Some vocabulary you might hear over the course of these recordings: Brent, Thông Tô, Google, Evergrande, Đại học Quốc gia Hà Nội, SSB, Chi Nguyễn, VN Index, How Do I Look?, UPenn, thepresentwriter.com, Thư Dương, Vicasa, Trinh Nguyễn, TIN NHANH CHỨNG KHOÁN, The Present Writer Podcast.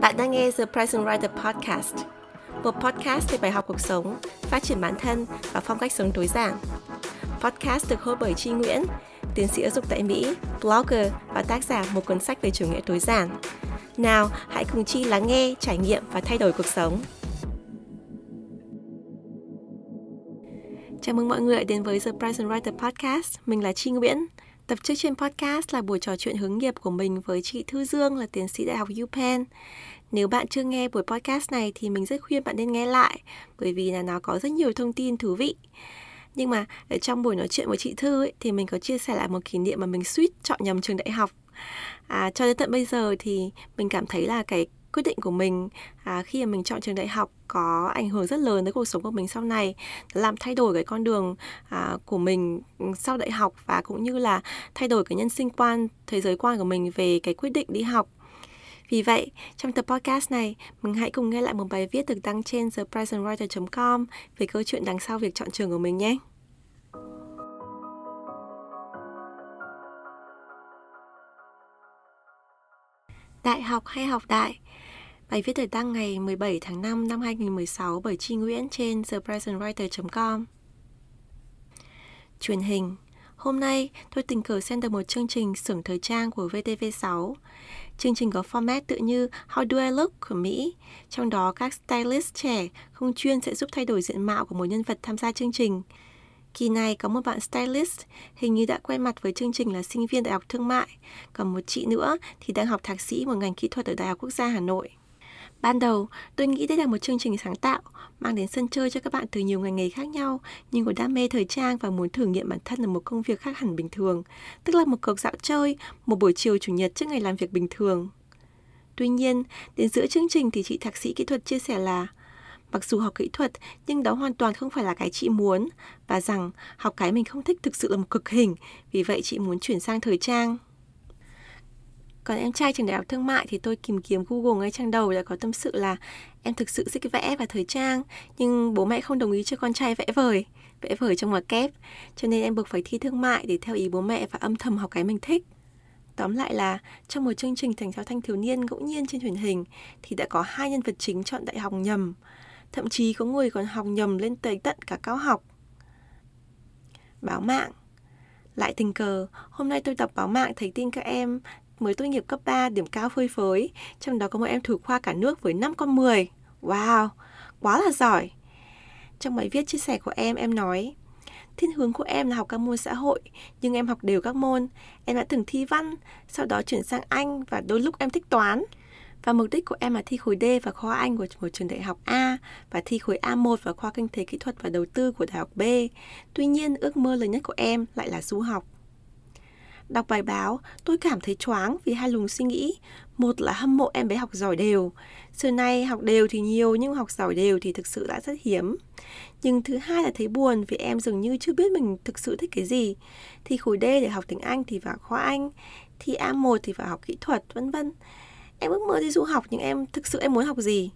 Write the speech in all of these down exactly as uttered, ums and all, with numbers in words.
Bạn đang nghe The Present Writer Podcast, một podcast về bài học cuộc sống, phát triển bản thân và phong cách sống tối giản. Podcast được host bởi Chi Nguyễn, tiến sĩ giáo dục tại Mỹ, blogger và tác giả một cuốn sách về chủ nghĩa tối giản. Nào, hãy cùng Chi lắng nghe, trải nghiệm và thay đổi cuộc sống. Chào mừng mọi người đến với The Present Writer Podcast. Mình là Trinh Nguyễn. Tập trước trên podcast là buổi trò chuyện hướng nghiệp của mình với chị Thư Dương là tiến sĩ Đại học UPenn. Nếu bạn chưa nghe buổi podcast này thì mình rất khuyên bạn nên nghe lại, bởi vì là nó có rất nhiều thông tin thú vị. Nhưng mà ở trong buổi nói chuyện với chị Thư ấy, thì mình có chia sẻ lại một kỷ niệm mà mình suýt chọn nhầm trường đại học. À, cho đến tận bây giờ thì mình cảm thấy là cái quyết định của mình à, khi mà mình chọn trường đại học có ảnh hưởng rất lớn tới cuộc sống của mình sau này, làm thay đổi cái con đường à, của mình sau đại học, và cũng như là thay đổi cái nhân sinh quan, thế giới quan của mình về cái quyết định đi học. Vì vậy, trong tập podcast này, mình hãy cùng nghe lại một bài viết được đăng trên the present writer chấm com về câu chuyện đằng sau việc chọn trường của mình nhé. Đại học hay học đại? Bài viết được đăng ngày mười bảy tháng năm năm hai nghìn mười sáu bởi Chi Nguyễn trên the present writer chấm com. Truyền hình. Hôm nay, tôi tình cờ xem được một chương trình xưởng thời trang của vê tê vê sáu. Chương trình có format tự như How Do I Look? Của Mỹ. Trong đó, các stylist trẻ không chuyên sẽ giúp thay đổi diện mạo của một nhân vật tham gia chương trình. Kỳ này có một bạn stylist hình như đã quen mặt với chương trình là sinh viên Đại học Thương mại, còn một chị nữa thì đang học thạc sĩ một ngành kỹ thuật ở Đại học Quốc gia Hà Nội. Ban đầu, tôi nghĩ đây là một chương trình sáng tạo, mang đến sân chơi cho các bạn từ nhiều ngành nghề khác nhau, nhưng có đam mê thời trang và muốn thử nghiệm bản thân ở một công việc khác hẳn bình thường, tức là một cuộc dạo chơi, một buổi chiều chủ nhật trước ngày làm việc bình thường. Tuy nhiên, đến giữa chương trình thì chị thạc sĩ kỹ thuật chia sẻ là mặc dù học kỹ thuật, nhưng đó hoàn toàn không phải là cái chị muốn, và rằng học cái mình không thích thực sự là một cực hình, vì vậy chị muốn chuyển sang thời trang. Còn em trai trường Đại học Thương mại thì tôi tìm kiếm Google ngay trang đầu đã có tâm sự là em thực sự thích vẽ và thời trang, nhưng bố mẹ không đồng ý cho con trai vẽ vời, vẽ vời trong ngoặc kép, cho nên em buộc phải thi thương mại để theo ý bố mẹ và âm thầm học cái mình thích. Tóm lại là trong một chương trình dành cho thanh thiếu niên ngẫu nhiên trên truyền hình thì đã có hai nhân vật chính chọn đại học nhầm. Thậm chí có người còn học nhầm lên tới tận cả cao học. Báo mạng. Lại tình cờ, hôm nay tôi đọc báo mạng thấy tin các em mới tốt nghiệp cấp ba điểm cao phơi phới. Trong đó có một em thủ khoa cả nước với năm con mười. Wow, quá là giỏi. Trong bài viết chia sẻ của em, em nói thiên hướng của em là học các môn xã hội, nhưng em học đều các môn. Em đã từng thi văn, sau đó chuyển sang Anh, và đôi lúc em thích toán. Và mục đích của em là thi khối D và khoa Anh của một trường đại học A, và thi khối A một và khoa Kinh tế Kỹ thuật và Đầu tư của đại học B. Tuy nhiên, ước mơ lớn nhất của em lại là du học. Đọc bài báo, tôi cảm thấy choáng vì hai luồng suy nghĩ. Một là hâm mộ em bé học giỏi đều. Xưa nay học đều thì nhiều, nhưng học giỏi đều thì thực sự đã rất hiếm. Nhưng thứ hai là thấy buồn vì em dường như chưa biết mình thực sự thích cái gì. Thi khối D để học tiếng Anh thì vào khoa Anh, thi A một thì vào học kỹ thuật, vân vân. Em ước mơ đi du học, nhưng em thực sự em muốn học gì?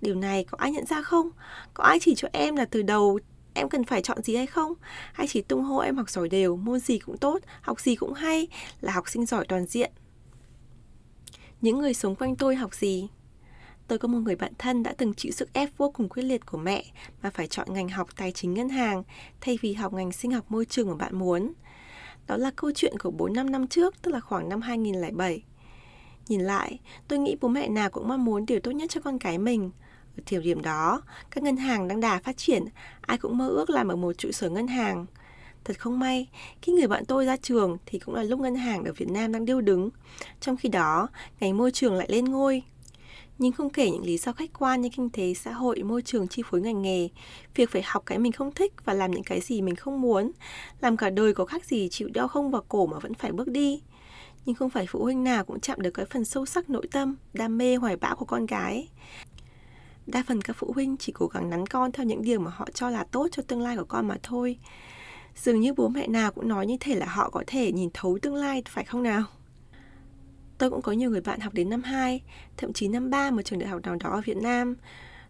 Điều này có ai nhận ra không? Có ai chỉ cho em là từ đầu em cần phải chọn gì hay không? Hay chỉ tung hô em học giỏi đều, môn gì cũng tốt, học gì cũng hay, là học sinh giỏi toàn diện? Những người sống quanh tôi học gì? Tôi có một người bạn thân đã từng chịu sức ép vô cùng quyết liệt của mẹ mà phải chọn ngành học tài chính ngân hàng thay vì học ngành sinh học môi trường mà bạn muốn. Đó là câu chuyện của bốn năm năm trước, tức là khoảng năm hai nghìn lẻ bảy. Nhìn lại, tôi nghĩ bố mẹ nào cũng mong muốn điều tốt nhất cho con cái mình. Ở thời điểm đó, các ngân hàng đang đà phát triển, ai cũng mơ ước làm ở một trụ sở ngân hàng. Thật không may, khi người bạn tôi ra trường thì cũng là lúc ngân hàng ở Việt Nam đang điêu đứng. Trong khi đó, ngành môi trường lại lên ngôi. Nhưng không kể những lý do khách quan như kinh tế, xã hội, môi trường, chi phối ngành nghề, việc phải học cái mình không thích và làm những cái gì mình không muốn, làm cả đời có khác gì chịu đeo không vào cổ mà vẫn phải bước đi. Nhưng không phải phụ huynh nào cũng chạm được cái phần sâu sắc nội tâm, đam mê, hoài bão của con cái. Đa phần các phụ huynh chỉ cố gắng nắn con theo những điều mà họ cho là tốt cho tương lai của con mà thôi. Dường như bố mẹ nào cũng nói như thể là họ có thể nhìn thấu tương lai, phải không nào? Tôi cũng có nhiều người bạn học đến năm hai, thậm chí năm ba một trường đại học nào đó ở Việt Nam.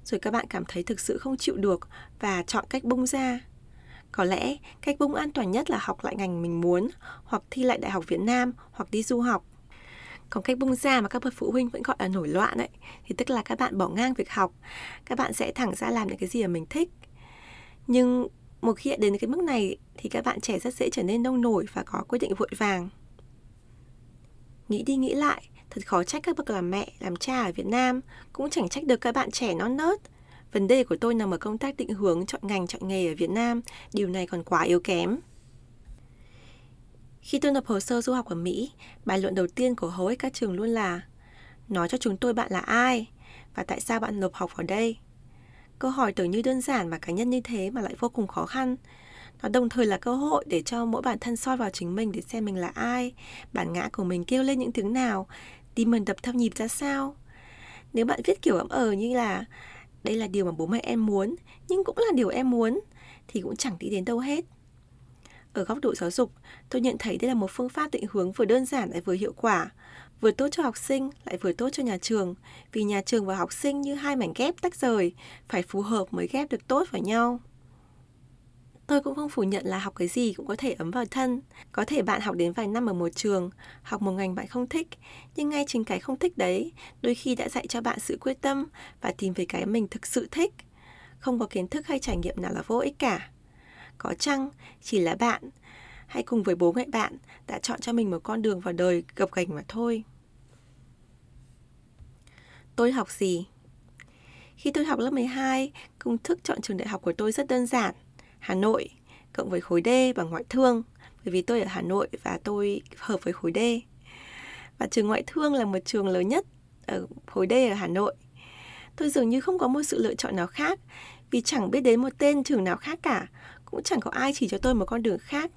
Rồi các bạn cảm thấy thực sự không chịu được và chọn cách bung ra. Có lẽ cách bung an toàn nhất là học lại ngành mình muốn, hoặc thi lại Đại học Việt Nam, hoặc đi du học. Còn cách bung ra mà các bậc phụ huynh vẫn gọi là nổi loạn ấy, thì tức là các bạn bỏ ngang việc học, các bạn sẽ thẳng ra làm những cái gì mà mình thích. Nhưng một khi đến cái mức này thì các bạn trẻ rất dễ trở nên nông nổi và có quyết định vội vàng. Nghĩ đi nghĩ lại, thật khó trách các bậc làm mẹ, làm cha ở Việt Nam, cũng chẳng trách được các bạn trẻ non nớt. Vấn đề của tôi nằm ở công tác định hướng, chọn ngành, chọn nghề ở Việt Nam, điều này còn quá yếu kém. Khi tôi nộp hồ sơ du học ở Mỹ, bài luận đầu tiên của hầu hết các trường luôn là: nói cho chúng tôi bạn là ai và tại sao bạn nộp học vào đây. Câu hỏi tưởng như đơn giản và cá nhân như thế mà lại vô cùng khó khăn. Nó đồng thời là cơ hội để cho mỗi bản thân soi vào chính mình để xem mình là ai, bản ngã của mình kêu lên những tiếng nào, tim mình đập theo nhịp ra sao. Nếu bạn viết kiểu ấm ờ như là đây là điều mà bố mẹ em muốn, nhưng cũng là điều em muốn, thì cũng chẳng đi đến đâu hết. Ở góc độ giáo dục, tôi nhận thấy đây là một phương pháp định hướng vừa đơn giản lại vừa hiệu quả, vừa tốt cho học sinh lại vừa tốt cho nhà trường, vì nhà trường và học sinh như hai mảnh ghép tách rời, phải phù hợp mới ghép được tốt vào nhau. Tôi cũng không phủ nhận là học cái gì cũng có thể ấm vào thân. Có thể bạn học đến vài năm ở một trường, học một ngành bạn không thích, nhưng ngay chính cái không thích đấy đôi khi đã dạy cho bạn sự quyết tâm và tìm về cái mình thực sự thích. Không có kiến thức hay trải nghiệm nào là vô ích cả. Có chăng chỉ là bạn, hay cùng với bố mẹ bạn, đã chọn cho mình một con đường vào đời gập ghềnh mà thôi. Tôi học gì? Khi tôi học lớp mười hai, công thức chọn trường đại học của tôi rất đơn giản. Hà Nội cộng với khối D bằng ngoại thương, bởi vì tôi ở Hà Nội và tôi hợp với khối D. Và trường ngoại thương là một trường lớn nhất ở khối D ở Hà Nội. Tôi dường như không có một sự lựa chọn nào khác, vì chẳng biết đến một tên trường nào khác cả, cũng chẳng có ai chỉ cho tôi một con đường khác.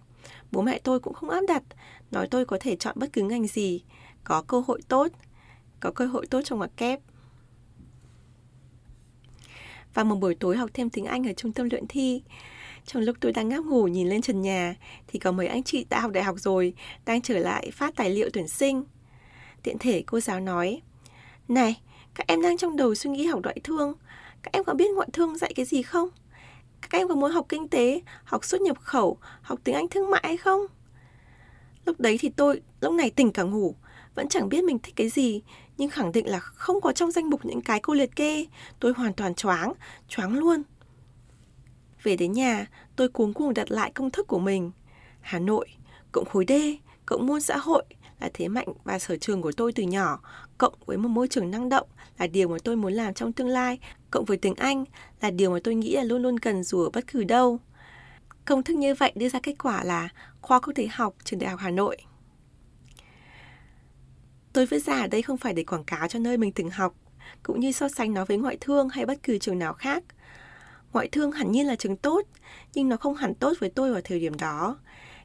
Bố mẹ tôi cũng không áp đặt, nói tôi có thể chọn bất cứ ngành gì, có cơ hội tốt, có cơ hội tốt trong ngoặc kép. Và một buổi tối học thêm tiếng Anh ở trung tâm luyện thi, trong lúc tôi đang ngáp ngủ nhìn lên trần nhà thì có mấy anh chị đã học đại học rồi đang trở lại phát tài liệu tuyển sinh. Tiện thể cô giáo nói: "Này, các em đang trong đầu suy nghĩ học ngoại thương, các em có biết ngoại thương dạy cái gì không? Các em có muốn học kinh tế, học xuất nhập khẩu, học tiếng Anh thương mại hay không?" Lúc đấy thì tôi lúc này tỉnh cả ngủ, vẫn chẳng biết mình thích cái gì, nhưng khẳng định là không có trong danh mục những cái cô liệt kê. Tôi hoàn toàn choáng, choáng luôn. Về đến nhà, tôi cuống cuồng đặt lại công thức của mình. Hà Nội cộng khối D cộng môn xã hội là thế mạnh và sở trường của tôi từ nhỏ, cộng với một môi trường năng động là điều mà tôi muốn làm trong tương lai, cộng với tiếng Anh là điều mà tôi nghĩ là luôn luôn cần dù ở bất cứ đâu. Công thức như vậy đưa ra kết quả là khoa quốc tế học trường Đại học Hà Nội. Tôi viết ra ở đây không phải để quảng cáo cho nơi mình từng học, cũng như so sánh nó với ngoại thương hay bất cứ trường nào khác. Ngoại thương hẳn nhiên là trường tốt, nhưng nó không hẳn tốt với tôi vào thời điểm đó.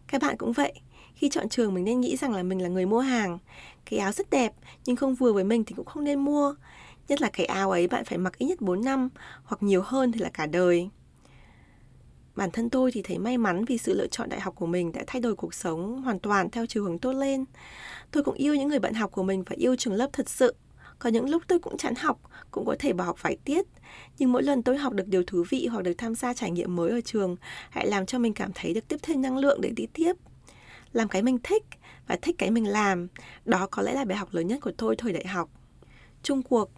Các bạn cũng vậy, khi chọn trường mình nên nghĩ rằng là mình là người mua hàng. Cái áo rất đẹp, nhưng không vừa với mình thì cũng không nên mua. Nhất là cái áo ấy bạn phải mặc ít nhất bốn năm, hoặc nhiều hơn thì là cả đời. Bản thân tôi thì thấy may mắn vì sự lựa chọn đại học của mình đã thay đổi cuộc sống hoàn toàn theo chiều hướng tốt lên. Tôi cũng yêu những người bạn học của mình và yêu trường lớp thật sự. Có những lúc tôi cũng chán học, cũng có thể bỏ học vài tiết, nhưng mỗi lần tôi học được điều thú vị hoặc được tham gia trải nghiệm mới ở trường lại làm cho mình cảm thấy được tiếp thêm năng lượng để đi tiếp. Làm cái mình thích và thích cái mình làm, đó có lẽ là bài học lớn nhất của tôi thời đại học. Chung cuộc,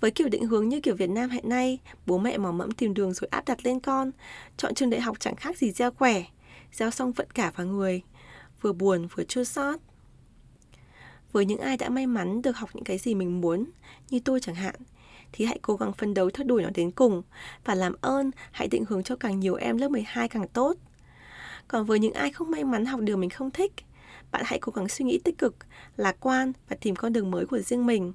với kiểu định hướng như kiểu Việt Nam hiện nay, bố mẹ mò mẫm tìm đường rồi áp đặt lên con, chọn trường đại học chẳng khác gì gieo quẻ, gieo xong vận cả vào người, vừa buồn vừa chua xót. Với những ai đã may mắn được học những cái gì mình muốn, như tôi chẳng hạn, thì hãy cố gắng phấn đấu theo đuổi nó đến cùng và làm ơn hãy định hướng cho càng nhiều em lớp mười hai càng tốt. Còn với những ai không may mắn học điều mình không thích, bạn hãy cố gắng suy nghĩ tích cực, lạc quan và tìm con đường mới của riêng mình.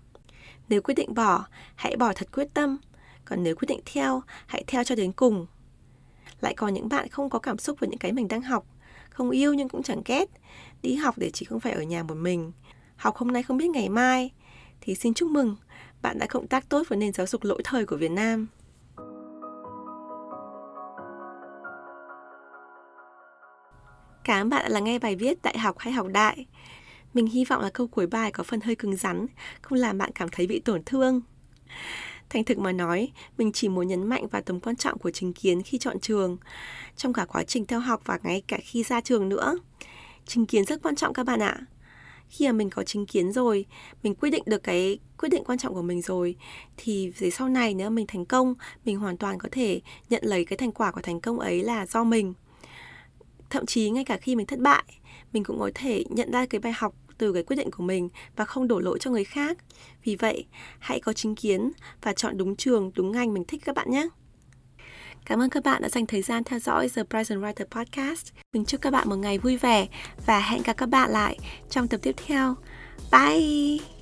Nếu quyết định bỏ, hãy bỏ thật quyết tâm, còn nếu quyết định theo, hãy theo cho đến cùng. Lại có những bạn không có cảm xúc với những cái mình đang học, không yêu nhưng cũng chẳng ghét, đi học để chỉ không phải ở nhà một mình. Học hôm nay không biết ngày mai, thì xin chúc mừng, bạn đã cộng tác tốt với nền giáo dục lỗi thời của Việt Nam. Cảm ơn bạn đã lắng nghe bài viết Đại học hay học đại. Mình hy vọng là câu cuối bài có phần hơi cứng rắn, không làm bạn cảm thấy bị tổn thương. Thành thực mà nói, mình chỉ muốn nhấn mạnh vào tầm quan trọng của chính kiến khi chọn trường, trong cả quá trình theo học và ngay cả khi ra trường nữa. Chính kiến rất quan trọng các bạn ạ. khi mà mình có chính kiến rồi, mình quyết định được cái quyết định quan trọng của mình rồi, thì về sau này nếu mình thành công, mình hoàn toàn có thể nhận lấy cái thành quả của thành công ấy là do mình. Thậm chí ngay cả khi mình thất bại, mình cũng có thể nhận ra cái bài học từ cái quyết định của mình và không đổ lỗi cho người khác. Vì vậy, hãy có chính kiến và chọn đúng trường, đúng ngành mình thích các bạn nhé. Cảm ơn các bạn đã dành thời gian theo dõi The Present Writer Podcast. Mình chúc các bạn một ngày vui vẻ và hẹn gặp các bạn lại trong tập tiếp theo. Bye!